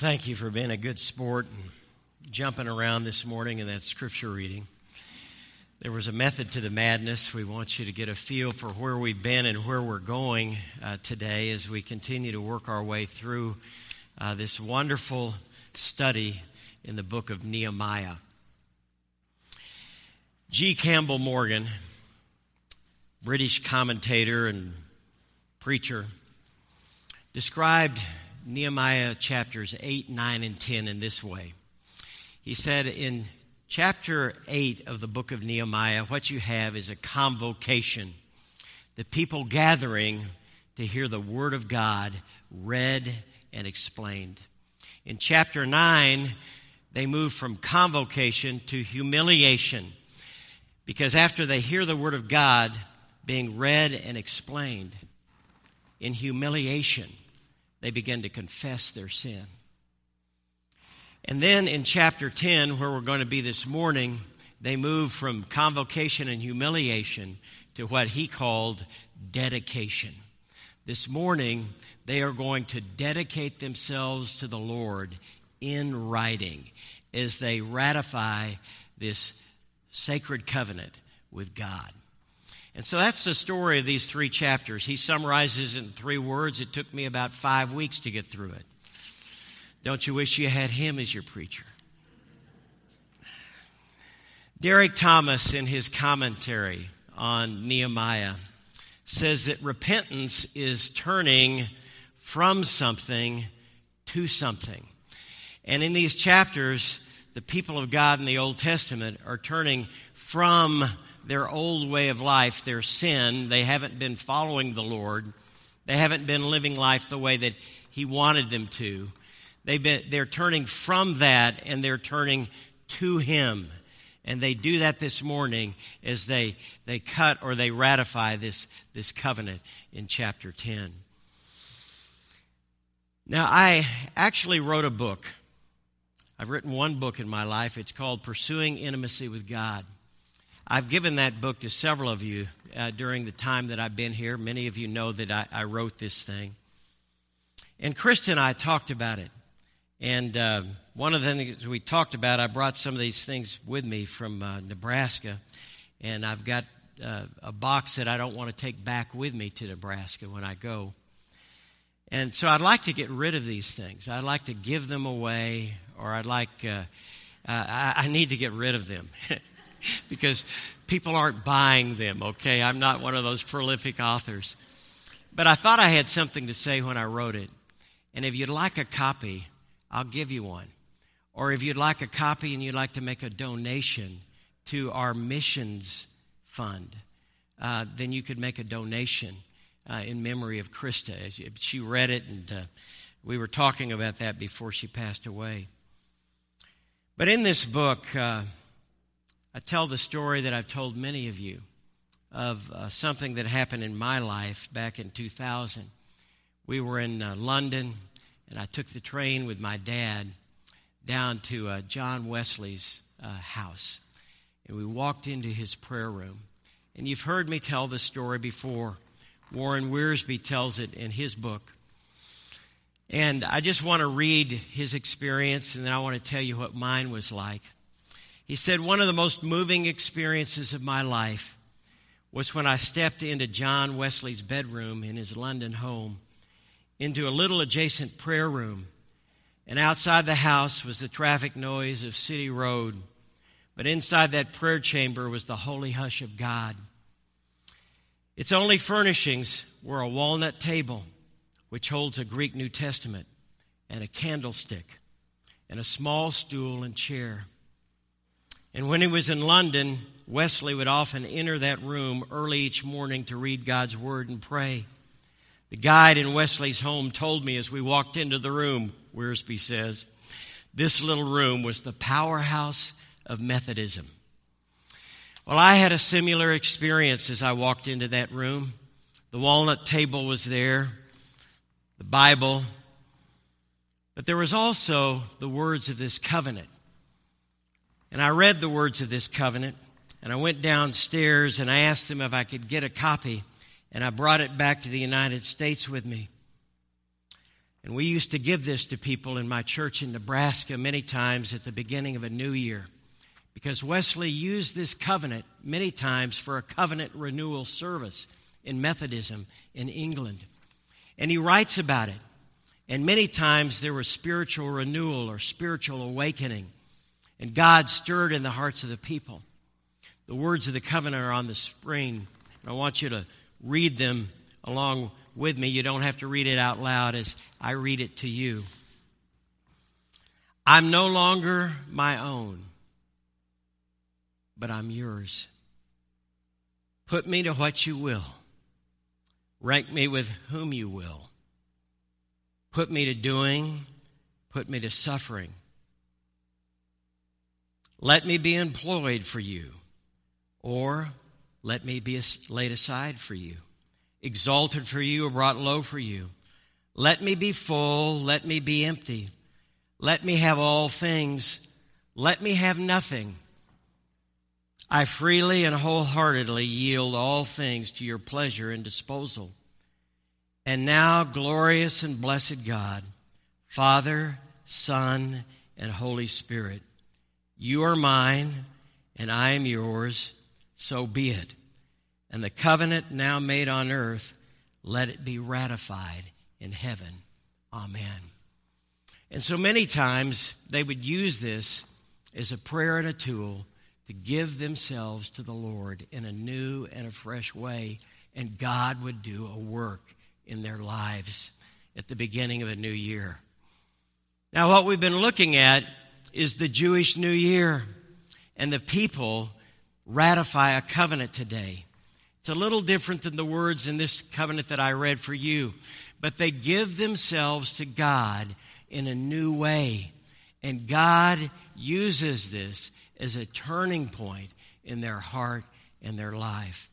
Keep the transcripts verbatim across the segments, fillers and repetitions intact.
Thank you for being a good sport and jumping around this morning in that scripture reading. There was a method to the madness. We want you to get a feel for where we've been and where we're going uh, today as we continue to work our way through uh, this wonderful study in the book of Nehemiah. G. Campbell Morgan, British commentator and preacher, described Nehemiah chapters eight, nine, and ten in this way. He said, in chapter eight of the book of Nehemiah, what you have is a convocation, the people gathering to hear the word of God read and explained. In chapter nine, they move from convocation to humiliation, because after they hear the word of God being read and explained, in humiliation, they begin to confess their sin. And then in chapter ten, where we're going to be this morning, they move from convocation and humiliation to what he called dedication. This morning, they are going to dedicate themselves to the Lord in writing as they ratify this sacred covenant with God. And so that's the story of these three chapters. He summarizes it in three words. It took me about five weeks to get through it. Don't you wish you had him as your preacher? Derek Thomas, in his commentary on Nehemiah, says that repentance is turning from something to something. And in these chapters, the people of God in the Old Testament are turning from their old way of life, their sin. They haven't been following the Lord. They haven't been living life the way that he wanted them to. They've been, they're turning from that, and they're turning to him. And they do that this morning as they, they cut or they ratify this, this covenant in chapter ten. Now, I actually wrote a book. I've written one book in my life. It's called Pursuing Intimacy with God. I've given that book to several of you uh, during the time that I've been here. Many of you know that I, I wrote this thing. And Krista and I talked about it. And uh, one of the things we talked about, I brought some of these things with me from uh, Nebraska. And I've got uh, a box that I don't want to take back with me to Nebraska when I go. And so I'd like to get rid of these things. I'd like to give them away, or I'd like, uh, I, I need to get rid of them. Because people aren't buying them, okay? I'm not one of those prolific authors. But I thought I had something to say when I wrote it. And if you'd like a copy, I'll give you one. Or if you'd like a copy and you'd like to make a donation to our missions fund, uh, then you could make a donation uh, in memory of Krista. She read it, and uh, we were talking about that before she passed away. But in this book, Uh, I tell the story that I've told many of you of uh, something that happened in my life back in two thousand. We were in uh, London, and I took the train with my dad down to uh, John Wesley's uh, house, and we walked into his prayer room. And you've heard me tell this story before. Warren Wiersbe tells it in his book. And I just want to read his experience, and then I want to tell you what mine was like. He said, one of the most moving experiences of my life was when I stepped into John Wesley's bedroom in his London home, into a little adjacent prayer room, and outside the house was the traffic noise of City Road, but inside that prayer chamber was the holy hush of God. Its only furnishings were a walnut table, which holds a Greek New Testament, and a candlestick, and a small stool and chair. And when he was in London, Wesley would often enter that room early each morning to read God's word and pray. The guide in Wesley's home told me as we walked into the room, Wiersbe says, this little room was the powerhouse of Methodism. Well, I had a similar experience as I walked into that room. The walnut table was there, the Bible, but there was also the words of this covenant. And I read the words of this covenant, and I went downstairs, and I asked them if I could get a copy, and I brought it back to the United States with me. And we used to give this to people in my church in Nebraska many times at the beginning of a new year, because Wesley used this covenant many times for a covenant renewal service in Methodism in England. And he writes about it. And many times there was spiritual renewal or spiritual awakening, and God stirred in the hearts of the people. The words of the covenant are on the screen, and I want you to read them along with me. You don't have to read it out loud as I read it to you. I'm no longer my own, but I'm yours. Put me to what you will. Rank me with whom you will. Put me to doing, put me to suffering. Let me be employed for you, or let me be laid aside for you, exalted for you, or brought low for you. Let me be full, let me be empty. Let me have all things, let me have nothing. I freely and wholeheartedly yield all things to your pleasure and disposal. And now, glorious and blessed God, Father, Son, and Holy Spirit, you are mine and I am yours, so be it. And the covenant now made on earth, let it be ratified in heaven. Amen. And so many times they would use this as a prayer and a tool to give themselves to the Lord in a new and a fresh way, and God would do a work in their lives at the beginning of a new year. Now, what we've been looking at is the Jewish New Year, and the people ratify a covenant today. It's a little different than the words in this covenant that I read for you, but they give themselves to God in a new way, and God uses this as a turning point in their heart and their life.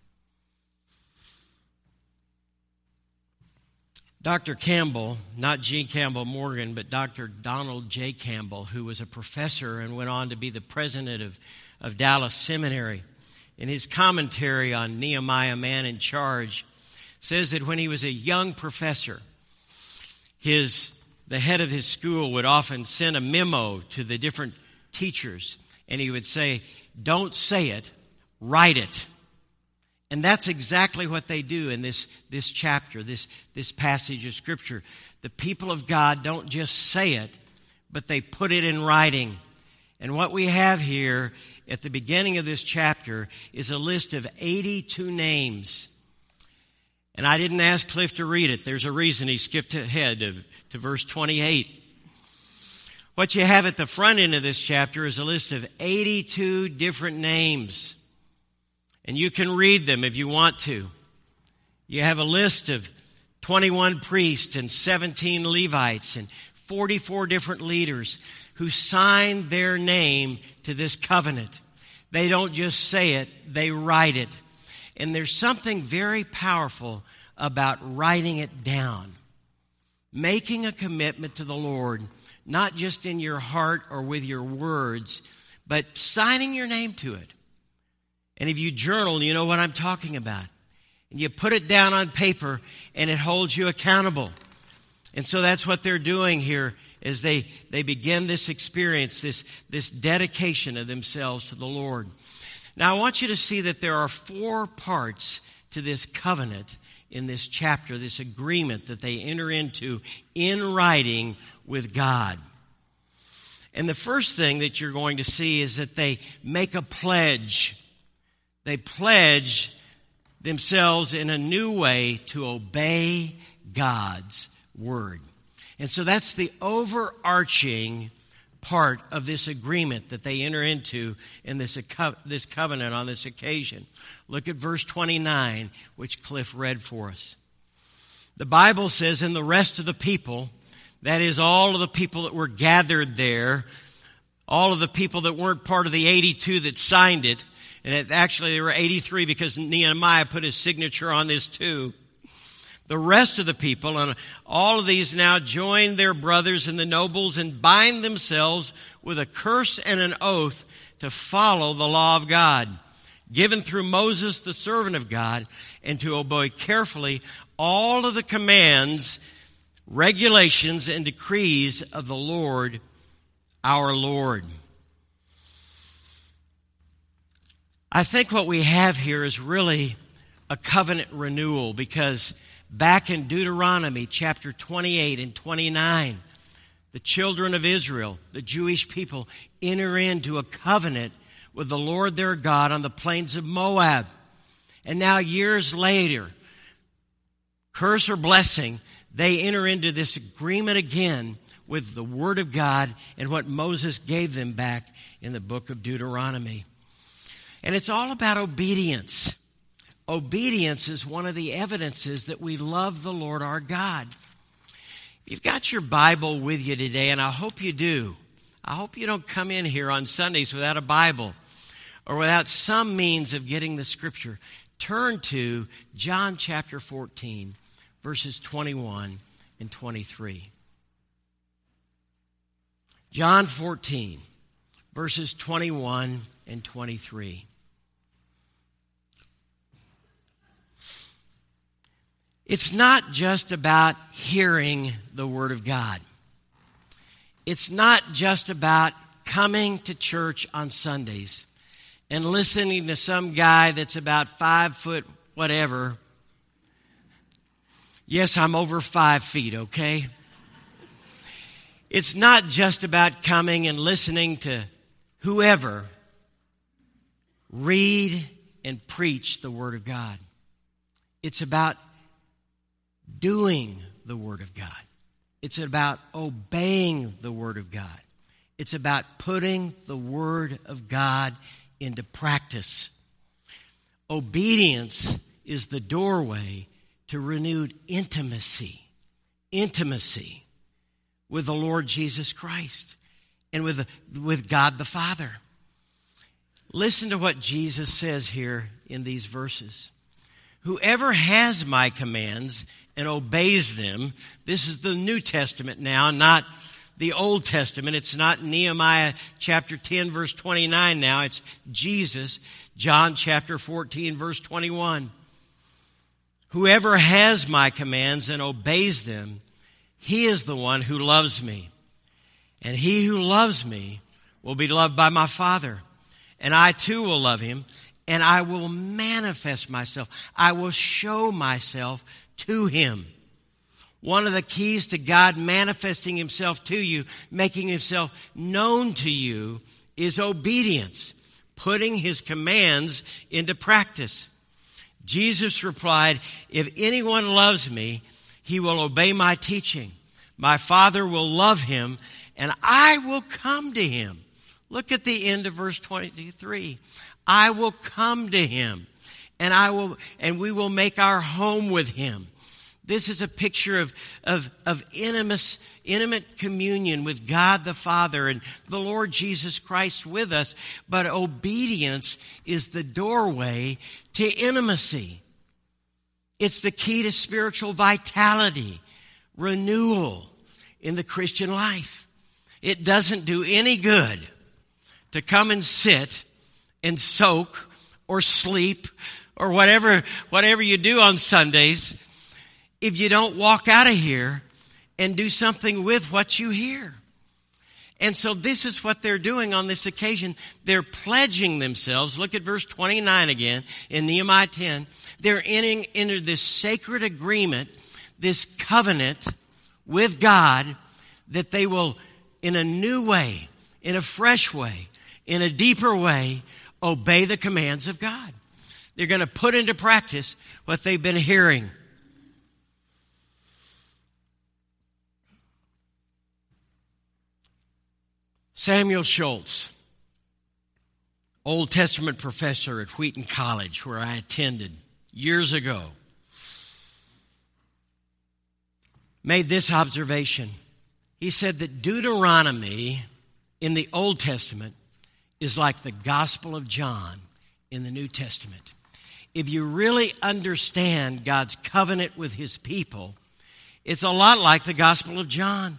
Doctor Campbell, not G. Campbell Morgan, but Doctor Donald J. Campbell, who was a professor and went on to be the president of, of Dallas Seminary, in his commentary on Nehemiah, Man in Charge, says that when he was a young professor, his the head of his school would often send a memo to the different teachers, and he would say, "Don't say it, write it." And that's exactly what they do in this, this chapter, this, this passage of Scripture. The people of God don't just say it, but they put it in writing. And what we have here at the beginning of this chapter is a list of eighty-two names. And I didn't ask Cliff to read it. There's a reason he skipped ahead to, to verse twenty-eight. What you have at the front end of this chapter is a list of eighty-two different names. And you can read them if you want to. You have a list of twenty-one priests and seventeen Levites and forty-four different leaders who signed their name to this covenant. They don't just say it, they write it. And there's something very powerful about writing it down, making a commitment to the Lord, not just in your heart or with your words, but signing your name to it. And if you journal, you know what I'm talking about. And you put it down on paper, and it holds you accountable. And so that's what they're doing here as they, they begin this experience, this, this dedication of themselves to the Lord. Now, I want you to see that there are four parts to this covenant in this chapter, this agreement that they enter into in writing with God. And the first thing that you're going to see is that they make a pledge. They pledge themselves in a new way to obey God's word. And so that's the overarching part of this agreement that they enter into in this this covenant on this occasion. Look at verse twenty-nine, which Cliff read for us. The Bible says, "And the rest of the people," that is all of the people that were gathered there, all of the people that weren't part of the eighty-two that signed it, and it, actually there were eighty-three because Nehemiah put his signature on this too. The rest of the people, and all of these now join their brothers and the nobles and bind themselves with a curse and an oath to follow the law of God, given through Moses, the servant of God, and to obey carefully all of the commands regulations and decrees of the Lord, our Lord. I think what we have here is really a covenant renewal, because back in Deuteronomy chapter twenty-eight and twenty-nine, the children of Israel, the Jewish people, enter into a covenant with the Lord their God on the plains of Moab. And now years later, curse or blessing, they enter into this agreement again with the Word of God and what Moses gave them back in the book of Deuteronomy. And it's all about obedience. Obedience is one of the evidences that we love the Lord our God. You've got your Bible with you today, and I hope you do. I hope you don't come in here on Sundays without a Bible or without some means of getting the Scripture. Turn to John chapter fourteen, verses twenty-one and twenty-three. John fourteen, verses twenty-one and twenty-three. It's not just about hearing the Word of God. It's not just about coming to church on Sundays and listening to some guy that's about five foot whatever. Yes, I'm over five feet, okay? It's not just about coming and listening to whoever read and preach the Word of God. It's about doing the Word of God. It's about obeying the Word of God. It's about putting the Word of God into practice. Obedience is the doorway to renewed intimacy, intimacy with the Lord Jesus Christ and with, with God the Father. Listen to what Jesus says here in these verses. Whoever has my commands and obeys them. This is the New Testament now, not the Old Testament. It's not Nehemiah chapter ten, verse twenty-nine now. It's Jesus, John chapter fourteen, verse twenty-one. Whoever has my commands and obeys them, he is the one who loves me. And he who loves me will be loved by my Father. And I too will love him, and I will manifest myself. I will show myself to him. One of the keys to God manifesting himself to you, making himself known to you, is obedience, putting his commands into practice. Jesus replied, if anyone loves me, he will obey my teaching. My Father will love him, and I will come to him. Look at the end of verse twenty-three. I will come to him. And I will, and we will make our home with him. This is a picture of, of, of intimate, intimate communion with God the Father and the Lord Jesus Christ with us. But obedience is the doorway to intimacy. It's the key to spiritual vitality, renewal in the Christian life. It doesn't do any good to come and sit and soak or sleep or whatever whatever you do on Sundays, if you don't walk out of here and do something with what you hear. And so this is what they're doing on this occasion. They're pledging themselves. Look at verse twenty-nine again in Nehemiah ten. They're entering into this sacred agreement, this covenant with God, that they will, in a new way, in a fresh way, in a deeper way, obey the commands of God. They're going to put into practice what they've been hearing. Samuel Schultz, Old Testament professor at Wheaton College, where I attended years ago, made this observation. He said that Deuteronomy in the Old Testament is like the Gospel of John in the New Testament. If you really understand God's covenant with his people, it's a lot like the Gospel of John,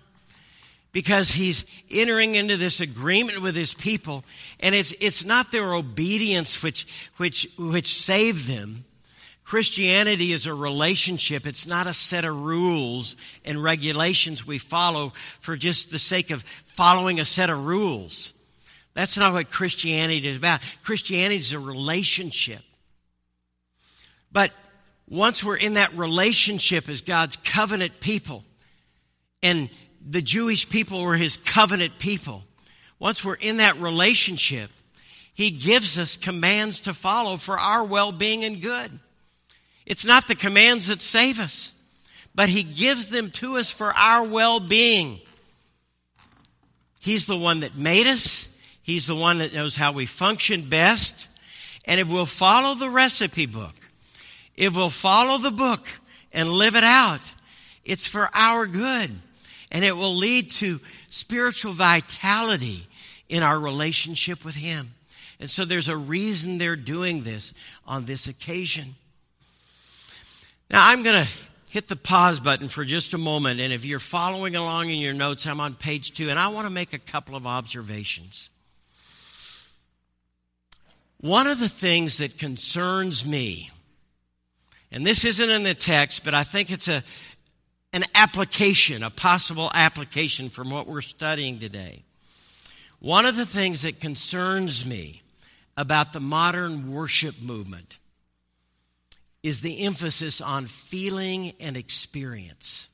because he's entering into this agreement with his people, and it's it's not their obedience which which which saved them. Christianity is a relationship. It's not a set of rules and regulations we follow for just the sake of following a set of rules. That's not what Christianity is about. Christianity is a relationship. But once we're in that relationship as God's covenant people, and the Jewish people were his covenant people, once we're in that relationship, he gives us commands to follow for our well-being and good. It's not the commands that save us, but he gives them to us for our well-being. He's the one that made us. He's the one that knows how we function best. And if we'll follow the recipe book, if we'll follow the book and live it out, it's for our good. And it will lead to spiritual vitality in our relationship with him. And so there's a reason they're doing this on this occasion. Now, I'm going to hit the pause button for just a moment. And if you're following along in your notes, I'm on page two. And I want to make a couple of observations. One of the things that concerns me, and this isn't in the text, but I think it's a an application, a possible application from what we're studying today. One of the things that concerns me about the modern worship movement is the emphasis on feeling and experience.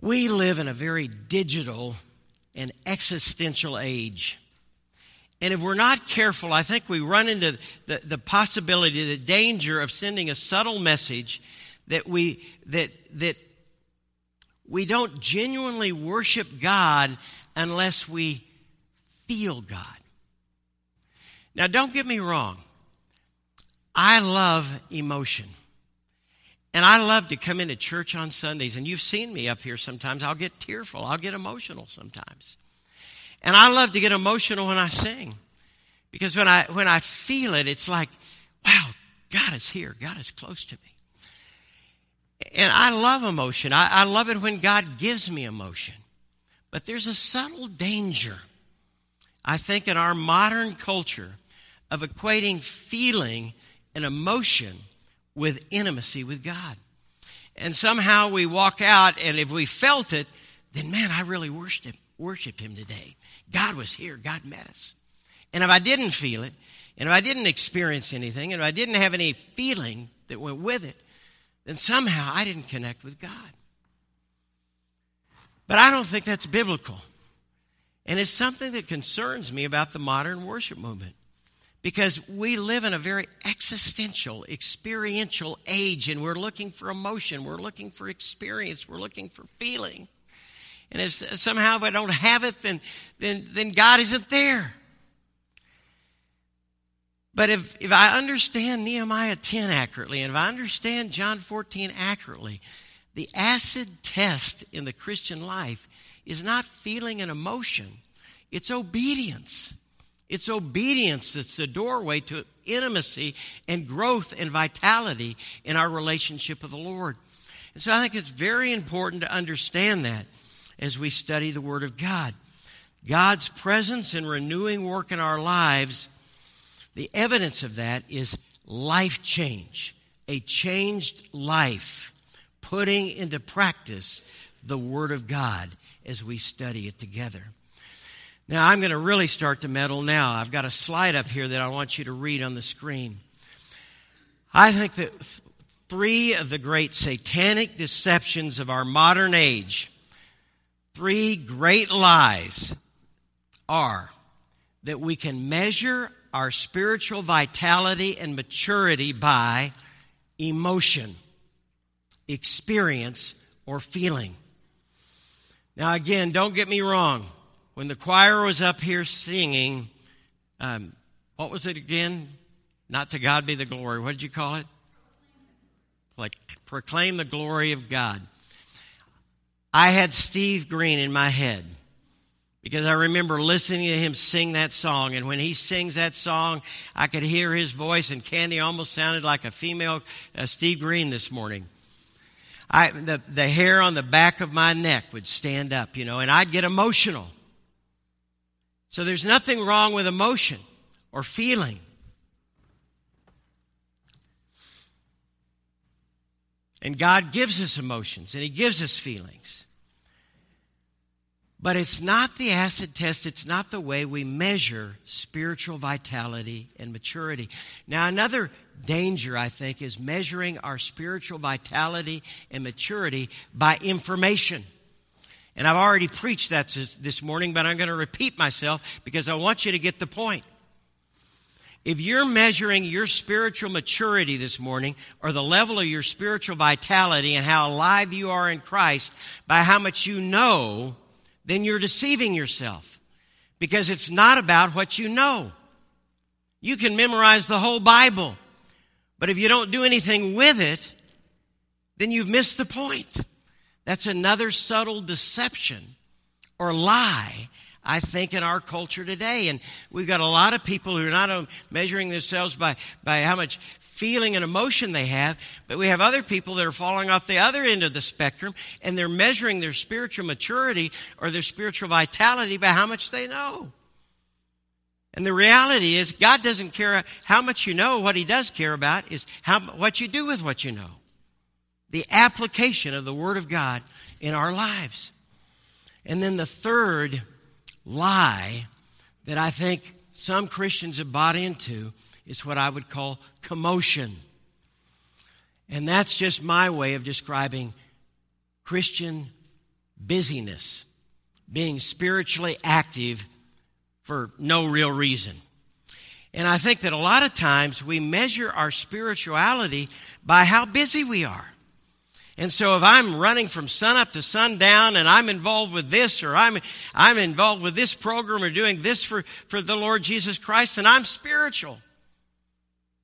We live in a very digital and existential age. And if we're not careful, I think we run into the, the possibility, the danger of sending a subtle message that we that that we don't genuinely worship God unless we feel God. Now, don't get me wrong. I love emotion. And I love to come into church on Sundays. And you've seen me up here sometimes. I'll get tearful. I'll get emotional sometimes. And I love to get emotional when I sing. Because when I when I feel it, it's like, wow, God is here. God is close to me. And I love emotion. I, I love it when God gives me emotion. But there's a subtle danger, I think, in our modern culture of equating feeling and emotion with intimacy with God. And somehow we walk out, and if we felt it, then, man, I really worshiped, worshiped him today. God was here. God met us. And if I didn't feel it, and if I didn't experience anything, and if I didn't have any feeling that went with it, and somehow I didn't connect with God. But I don't think that's biblical. And it's something that concerns me about the modern worship movement. Because we live in a very existential, experiential age. And we're looking for emotion. We're looking for experience. We're looking for feeling. And if somehow if I don't have it, then, then, then God isn't there. But if, if I understand Nehemiah ten accurately, and if I understand John fourteen accurately, the acid test in the Christian life is not feeling an emotion. It's obedience. It's obedience that's the doorway to intimacy and growth and vitality in our relationship with the Lord. And so I think it's very important to understand that as we study the Word of God. God's presence and renewing work in our lives, the evidence of that is life change, a changed life, putting into practice the Word of God as we study it together. Now, I'm going to really start to meddle now. I've got a slide up here that I want you to read on the screen. I think that three of the great satanic deceptions of our modern age, three great lies, are that we can measure our spiritual vitality and maturity by emotion, experience, or feeling. Now, again, don't get me wrong. When the choir was up here singing, um, what was it again? Not to God be the glory. What did you call it? Like, proclaim the glory of God. I had Steve Green in my head. Because I remember listening to him sing that song. And when he sings that song, I could hear his voice. And Candy almost sounded like a female uh, Steve Green this morning. I, the, the hair on the back of my neck would stand up, you know, and I'd get emotional. So there's nothing wrong with emotion or feeling. And God gives us emotions and he gives us feelings. But it's not the acid test. It's not the way we measure spiritual vitality and maturity. Now, another danger, I think, is measuring our spiritual vitality and maturity by information. And I've already preached that this morning, but I'm going to repeat myself because I want you to get the point. If you're measuring your spiritual maturity this morning, or the level of your spiritual vitality and how alive you are in Christ by how much you know, then you're deceiving yourself, because it's not about what you know. You can memorize the whole Bible, but if you don't do anything with it, then you've missed the point. That's another subtle deception or lie, I think, in our culture today. And we've got a lot of people who are not measuring themselves by, by how much feeling and emotion they have, but we have other people that are falling off the other end of the spectrum, and they're measuring their spiritual maturity or their spiritual vitality by how much they know. And the reality is, God doesn't care how much you know. What he does care about is how what you do with what you know. The application of the Word of God in our lives. And then the third lie that I think some Christians have bought into is what I would call commotion. And that's just my way of describing Christian busyness, being spiritually active for no real reason. And I think that a lot of times we measure our spirituality by how busy we are. And so if I'm running from sunup to sundown and I'm involved with this, or I'm I'm involved with this program, or doing this for, for the Lord Jesus Christ, then I'm spiritual.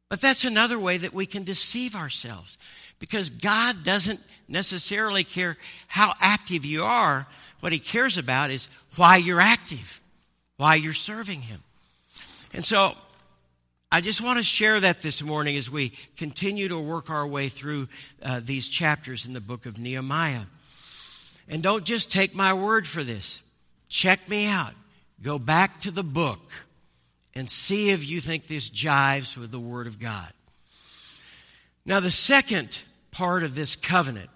But that's another way that we can deceive ourselves, because God doesn't necessarily care how active you are. What he cares about is why you're active, why you're serving him. And so I just want to share that this morning as we continue to work our way through uh, these chapters in the book of Nehemiah. And don't just take my word for this. Check me out. Go back to the book and see if you think this jives with the Word of God. Now, the second part of this covenant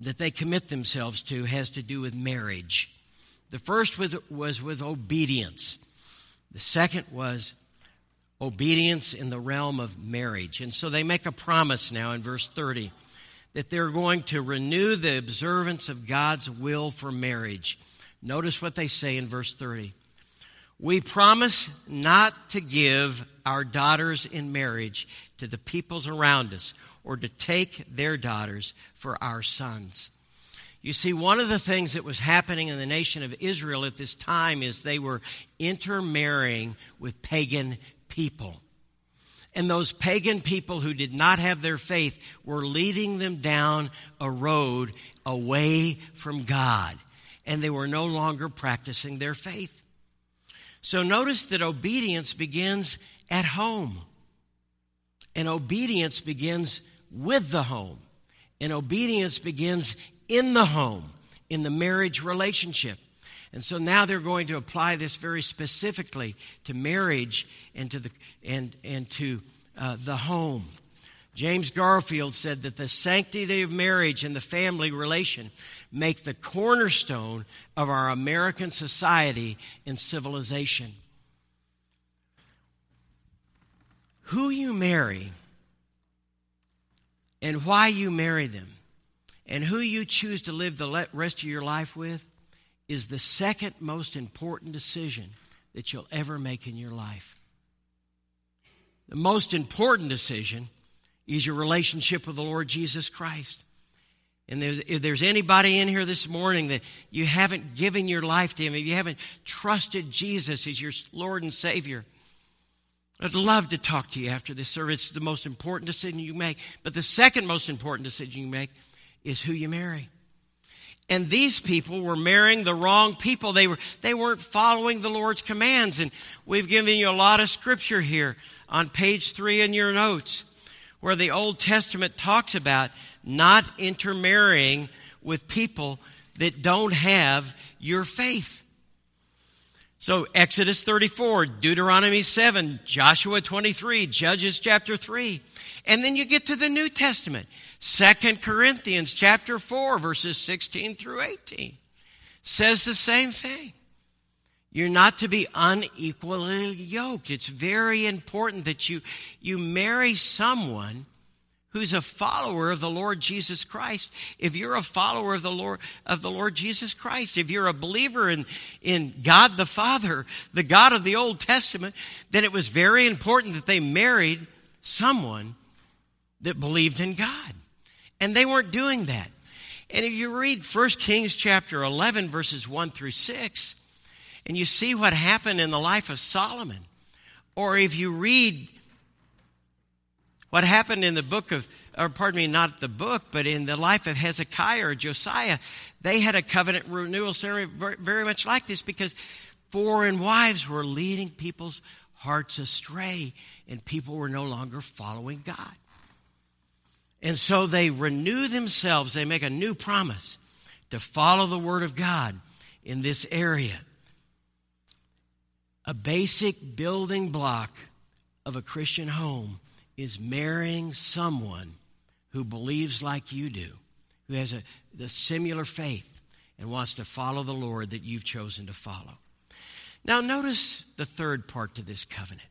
that they commit themselves to has to do with marriage. The first was, was with obedience. The second was obedience in the realm of marriage. And so they make a promise now in verse thirty that they're going to renew the observance of God's will for marriage. Notice what they say in verse thirty. We promise not to give our daughters in marriage to the peoples around us, or to take their daughters for our sons. You see, one of the things that was happening in the nation of Israel at this time is they were intermarrying with pagan people. And those pagan people who did not have their faith were leading them down a road away from God, and they were no longer practicing their faith. So notice that obedience begins at home, and obedience begins with the home, and obedience begins in the home, in the marriage relationship. And so now they're going to apply this very specifically to marriage and to the and and to uh, the home. James Garfield said that the sanctity of marriage and the family relation make the cornerstone of our American society and civilization. Who you marry and why you marry them and who you choose to live the rest of your life with is the second most important decision that you'll ever make in your life. The most important decision is your relationship with the Lord Jesus Christ. And if there's anybody in here this morning that you haven't given your life to him, if you haven't trusted Jesus as your Lord and Savior, I'd love to talk to you after this service. It's the most important decision you make. But the second most important decision you make is who you marry. And these people were marrying the wrong people. They were, they weren't following the Lord's commands. And we've given you a lot of scripture here on page three in your notes, where the Old Testament talks about not intermarrying with people that don't have your faith. So Exodus thirty-four, Deuteronomy seven, Joshua twenty-three, Judges chapter three. And then you get to the New Testament, Second Corinthians chapter four, verses sixteen through eighteen. Says the same thing. You're not to be unequally yoked. It's very important that you, you marry someone who's a follower of the Lord Jesus Christ. If you're a follower of the Lord of the Lord Jesus Christ, if you're a believer in, in God the Father, the God of the Old Testament, then it was very important that they married someone that believed in God. And they weren't doing that. And if you read First Kings chapter eleven, verses one through six, and you see what happened in the life of Solomon, or if you read what happened in the book of, or pardon me, not the book, but in the life of Hezekiah or Josiah, they had a covenant renewal ceremony very much like this, because foreign wives were leading people's hearts astray, and people were no longer following God. And so they renew themselves. They make a new promise to follow the Word of God in this area. A basic building block of a Christian home is marrying someone who believes like you do, who has a the similar faith and wants to follow the Lord that you've chosen to follow. Now, notice the third part to this covenant.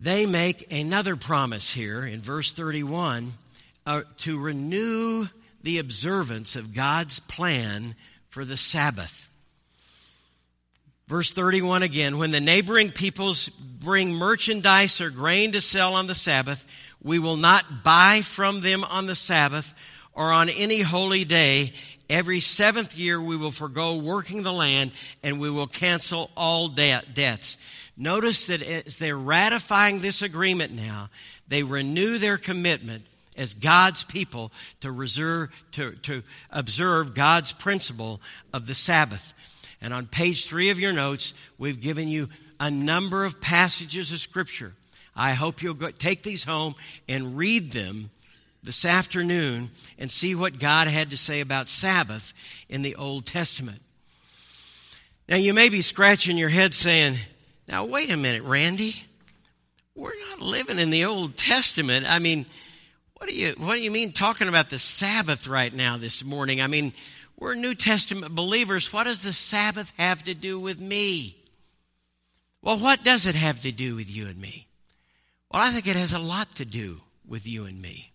They make another promise here in verse thirty-one uh, to renew the observance of God's plan for the Sabbath. Verse thirty-one again, when the neighboring peoples bring merchandise or grain to sell on the Sabbath, we will not buy from them on the Sabbath or on any holy day. Every seventh year we will forego working the land, and we will cancel all de- debts. Notice that as they're ratifying this agreement now, they renew their commitment as God's people to, reserve, to, to observe God's principle of the Sabbath. And on page three of your notes, we've given you a number of passages of Scripture. I hope you'll go, take these home and read them this afternoon and see what God had to say about Sabbath in the Old Testament. Now, you may be scratching your head saying, now, wait a minute, Randy. We're not living in the Old Testament. I mean, what do you what do you mean talking about the Sabbath right now this morning? I mean, we're New Testament believers. What does the Sabbath have to do with me? Well, what does it have to do with you and me? Well, I think it has a lot to do with you and me,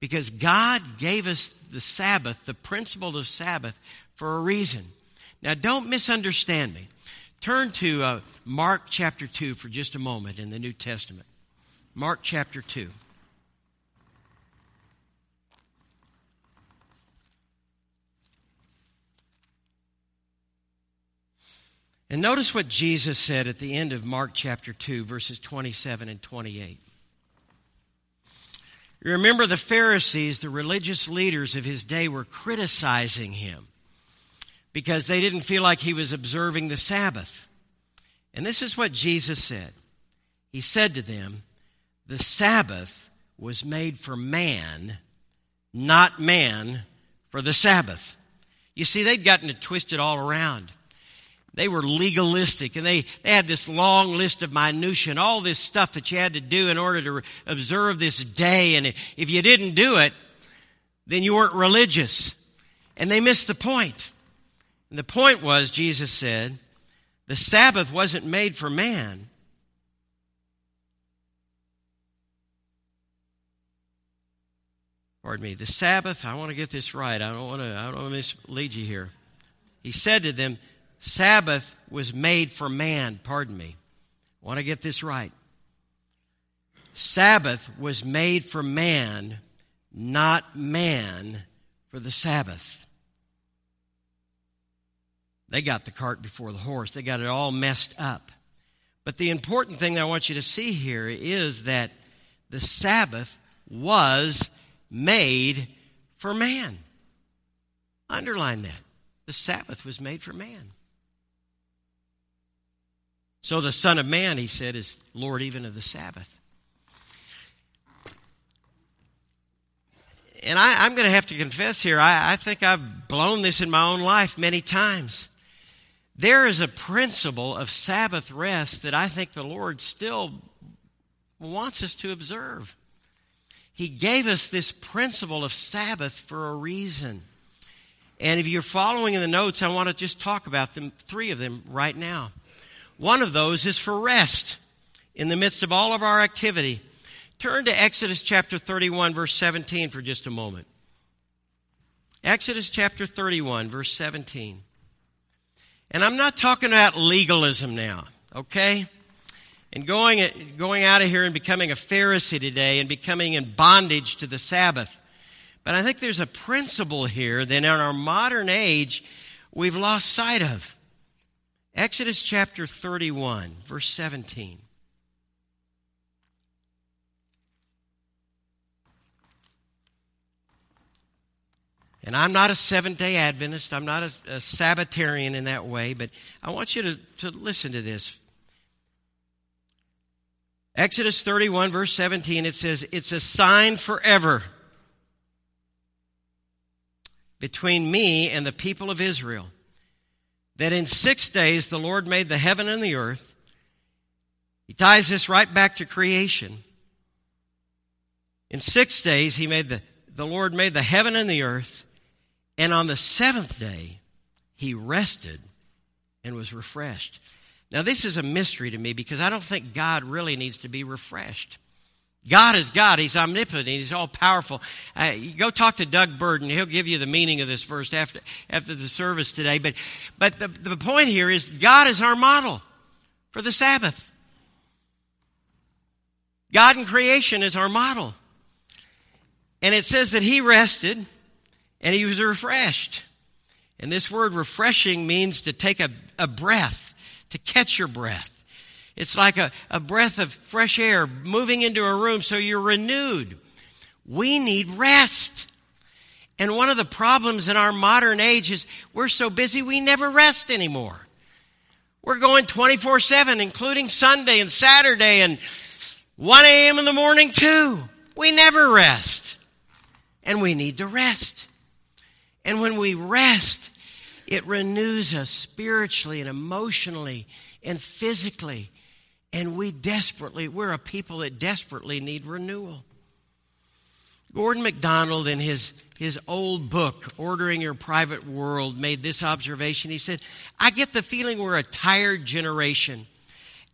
because God gave us the Sabbath, the principle of Sabbath, for a reason. Now, don't misunderstand me. Turn to uh, Mark chapter two for just a moment in the New Testament. Mark chapter two. And notice what Jesus said at the end of Mark chapter two, verses twenty-seven and twenty-eight. Remember, the Pharisees, the religious leaders of his day, were criticizing him because they didn't feel like he was observing the Sabbath. And this is what Jesus said. He said to them, "The Sabbath was made for man, not man for the Sabbath." You see, they'd gotten it twisted all around. They were legalistic, and they, they had this long list of minutiae and all this stuff that you had to do in order to re- observe this day. And if you didn't do it, then you weren't religious. And they missed the point. And the point was, Jesus said, the Sabbath wasn't made for man. Pardon me. The Sabbath, I want to get this right. I don't want to, I don't want to mislead you here. He said to them, Sabbath was made for man. Pardon me. I want to get this right. Sabbath was made for man, not man for the Sabbath. They got the cart before the horse. They got it all messed up. But the important thing that I want you to see here is that the Sabbath was made for man. Underline that. The Sabbath was made for man. So the Son of Man, he said, is Lord even of the Sabbath. And I, I'm going to have to confess here, I, I think I've blown this in my own life many times. There is a principle of Sabbath rest that I think the Lord still wants us to observe. He gave us this principle of Sabbath for a reason. And if you're following in the notes, I want to just talk about them, three of them right now. One of those is for rest in the midst of all of our activity. Turn to Exodus chapter thirty-one, verse seventeen for just a moment. Exodus chapter thirty-one, verse seventeen. And I'm not talking about legalism now, okay? And going going out of here and becoming a Pharisee today and becoming in bondage to the Sabbath. But I think there's a principle here that in our modern age we've lost sight of. Exodus chapter thirty-one, verse seventeen. And I'm not a Seventh-day Adventist. I'm not a, a Sabbatarian in that way, but I want you to, to listen to this. Exodus thirty-one, verse seventeen, it says, "It's a sign forever between me and the people of Israel, that in six days the Lord made the heaven and the earth." He ties this right back to creation. In six days he made the, the Lord made the heaven and the earth, and on the seventh day he rested and was refreshed. Now, this is a mystery to me because I don't think God really needs to be refreshed. God is God. He's omnipotent. He's all-powerful. Uh, you go talk to Doug Burden. He'll give you the meaning of this verse after after the service today. But but the, the point here is God is our model for the Sabbath. God in creation is our model. And it says that he rested and he was refreshed. And this word refreshing means to take a, a breath. To catch your breath. It's like a, a breath of fresh air moving into a room so you're renewed. We need rest. And one of the problems in our modern age is we're so busy we never rest anymore. We're going twenty-four seven, including Sunday and Saturday and one a.m. in the morning too. We never rest. And we need to rest. And when we rest, it renews us spiritually and emotionally and physically. And we desperately, we're a people that desperately need renewal. Gordon MacDonald, in his, his old book, Ordering Your Private World, made this observation. He said, "I get the feeling we're a tired generation.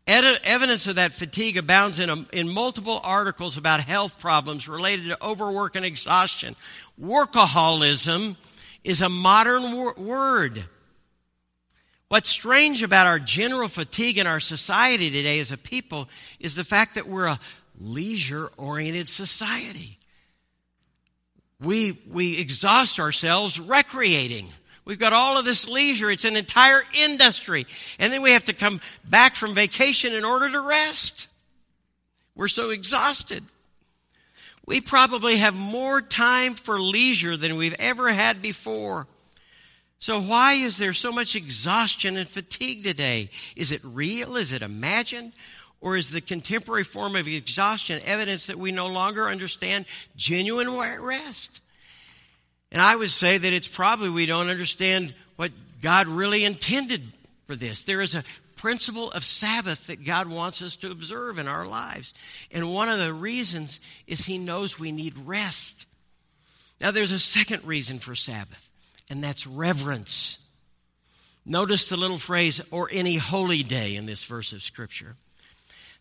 Ed- evidence of that fatigue abounds in, a, in multiple articles about health problems related to overwork and exhaustion. Workaholism is a modern wor- word. What's strange about our general fatigue in our society today as a people is the fact that we're a leisure-oriented society. We, we exhaust ourselves recreating. We've got all of this leisure. It's an entire industry. And then we have to come back from vacation in order to rest. We're so exhausted. We probably have more time for leisure than we've ever had before. So why is there so much exhaustion and fatigue today? Is it real? Is it imagined? Or is the contemporary form of exhaustion evidence that we no longer understand genuine rest? And I would say that it's probably we don't understand what God really intended for this. There is a principle of Sabbath that God wants us to observe in our lives. And one of the reasons is he knows we need rest. Now, there's a second reason for Sabbath, and that's reverence. Notice the little phrase, "or any holy day," in this verse of Scripture.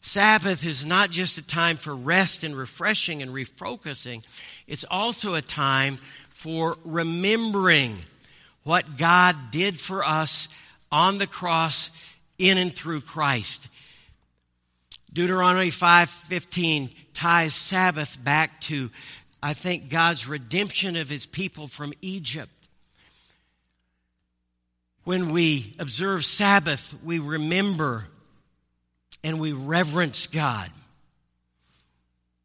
Sabbath is not just a time for rest and refreshing and refocusing. It's also a time for remembering what God did for us on the cross in and through Christ. Deuteronomy five fifteen ties Sabbath back to, I think, God's redemption of his people from Egypt. When we observe Sabbath, we remember and we reverence God.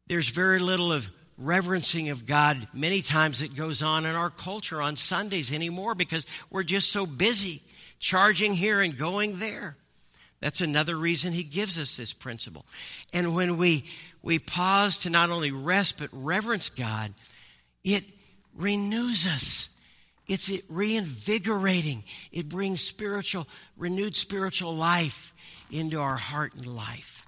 There's very little of reverencing of God many times that goes on in our culture on Sundays anymore because we're just so busy charging here and going there. That's another reason he gives us this principle. And when we we pause to not only rest but reverence God, it renews us. It's reinvigorating. It brings spiritual, renewed spiritual life into our heart and life.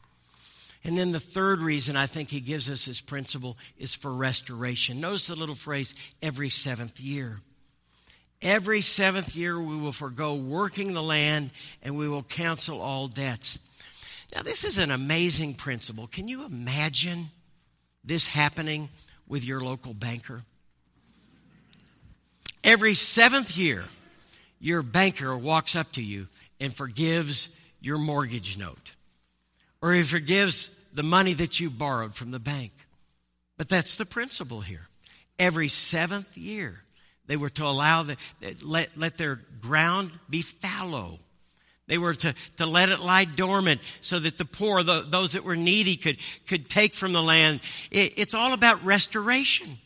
And then the third reason I think he gives us his principle is for restoration. Notice the little phrase, every seventh year. Every seventh year we will forego working the land and we will cancel all debts. Now, this is an amazing principle. Can you imagine this happening with your local banker? Every seventh year, your banker walks up to you and forgives your mortgage note, or he forgives the money that you borrowed from the bank. But that's the principle here. Every seventh year, they were to allow, the, let, let their ground be fallow. They were to, to let it lie dormant so that the poor, the, those that were needy, could, could take from the land. It, it's all about restoration.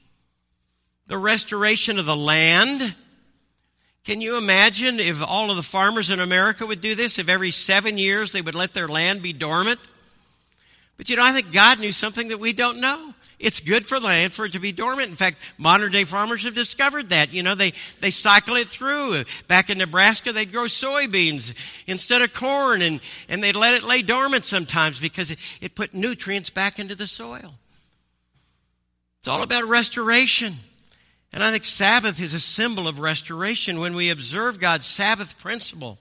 The restoration of the land. Can you imagine if all of the farmers in America would do this? If every seven years they would let their land be dormant? But you know, I think God knew something that we don't know. It's good for land for it to be dormant. In fact, modern day farmers have discovered that. You know, they, they cycle it through. Back in Nebraska, they'd grow soybeans instead of corn, and, and they'd let it lay dormant sometimes because it, it put nutrients back into the soil. It's all about restoration. And I think Sabbath is a symbol of restoration. When we observe God's Sabbath principle,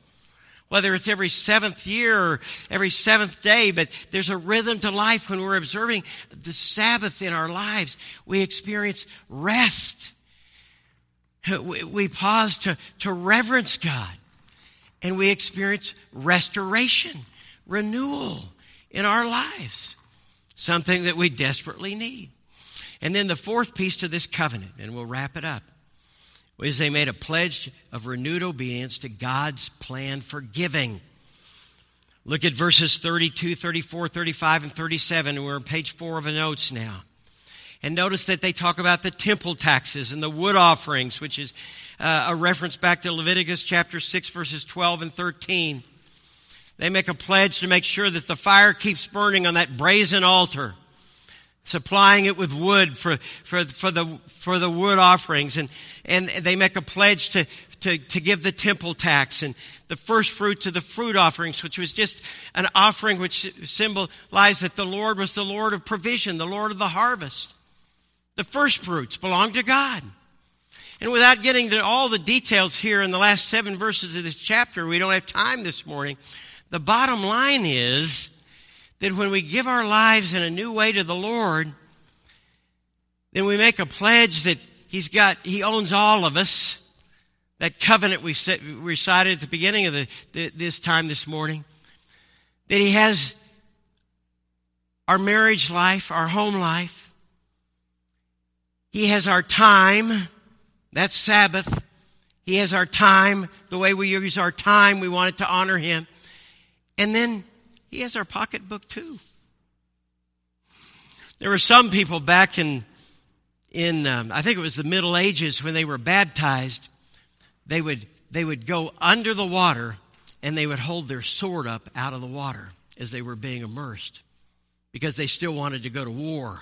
whether it's every seventh year or every seventh day, but there's a rhythm to life when we're observing the Sabbath in our lives. We experience rest. We pause to, to reverence God. And we experience restoration, renewal in our lives, something that we desperately need. And then the fourth piece to this covenant, and we'll wrap it up, is they made a pledge of renewed obedience to God's plan for giving. Look at verses thirty-two, thirty-four, thirty-five, and thirty-seven, and we're on page four of the notes now. And notice that they talk about the temple taxes and the wood offerings, which is uh, a reference back to Leviticus chapter six, verses twelve and thirteen. They make a pledge to make sure that the fire keeps burning on that brazen altar, supplying it with wood for, for, for the, for the wood offerings. And, and they make a pledge to, to, to give the temple tax and the first fruits of the fruit offerings, which was just an offering which symbolized that the Lord was the Lord of provision, the Lord of the harvest. The first fruits belong to God. And without getting to all the details here in the last seven verses of this chapter, we don't have time this morning. The bottom line is that when we give our lives in a new way to the Lord, then we make a pledge that He's got, He owns all of us. That covenant we recited at the beginning of the, the, this time this morning, that He has our marriage life, our home life. He has our time. That's Sabbath. He has our time. The way we use our time, we want it to honor Him. And then He has our pocketbook too. There were some people back in, in um, I think it was the Middle Ages, when they were baptized, they would they would go under the water and they would hold their sword up out of the water as they were being immersed, because they still wanted to go to war.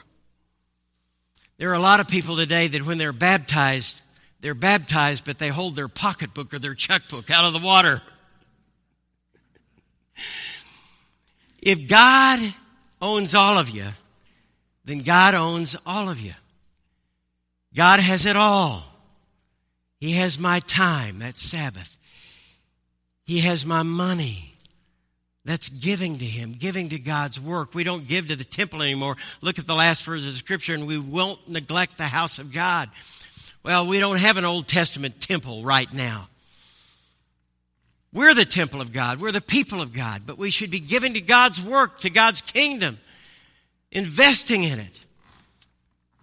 There are a lot of people today that when they're baptized, they're baptized, but they hold their pocketbook or their checkbook out of the water. If God owns all of you, then God owns all of you. God has it all. He has my time, that's Sabbath. He has my money. That's giving to Him, giving to God's work. We don't give to the temple anymore. Look at the last verse of Scripture, and we won't neglect the house of God. Well, we don't have an Old Testament temple right now. We're the temple of God. We're the people of God. But we should be giving to God's work, to God's kingdom, investing in it,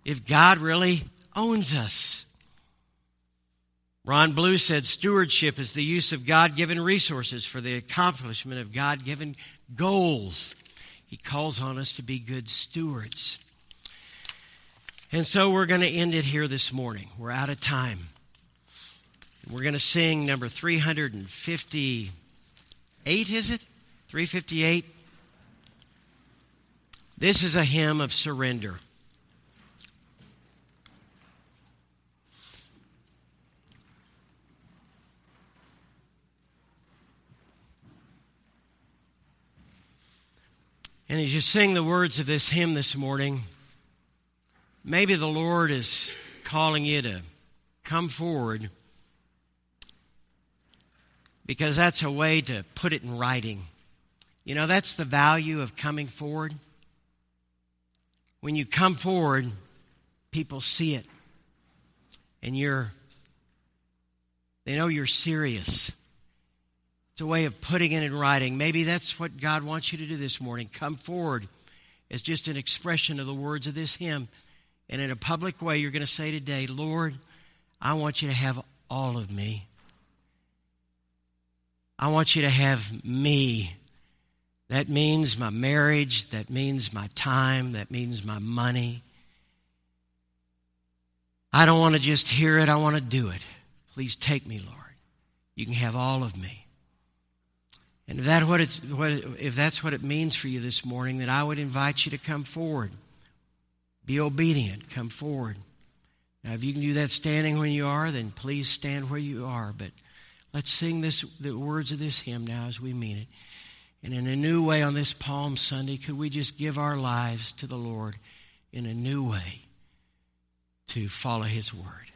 if God really owns us. Ron Blue said, stewardship is the use of God-given resources for the accomplishment of God-given goals. He calls on us to be good stewards. And so we're going to end it here this morning. We're out of time. We're going to sing number three fifty-eight, is it? three fifty-eight. This is a hymn of surrender. And as you sing the words of this hymn this morning, maybe the Lord is calling you to come forward, because that's a way to put it in writing. You know, that's the value of coming forward. When you come forward, people see it, and you're, they know you're serious. It's a way of putting it in writing. Maybe that's what God wants you to do this morning. Come forward as just an expression of the words of this hymn. And in a public way, you're going to say today, Lord, I want you to have all of me. I want you to have me. That means my marriage. That means my time. That means my money. I don't want to just hear it. I want to do it. Please take me, Lord. You can have all of me. And if, that what it's, what, if that's what it means for you this morning, then I would invite you to come forward. Be obedient. Come forward. Now, if you can do that standing where you are, then please stand where you are. But let's sing this, the words of this hymn now as we mean it. And in a new way on this Palm Sunday, could we just give our lives to the Lord in a new way to follow His word?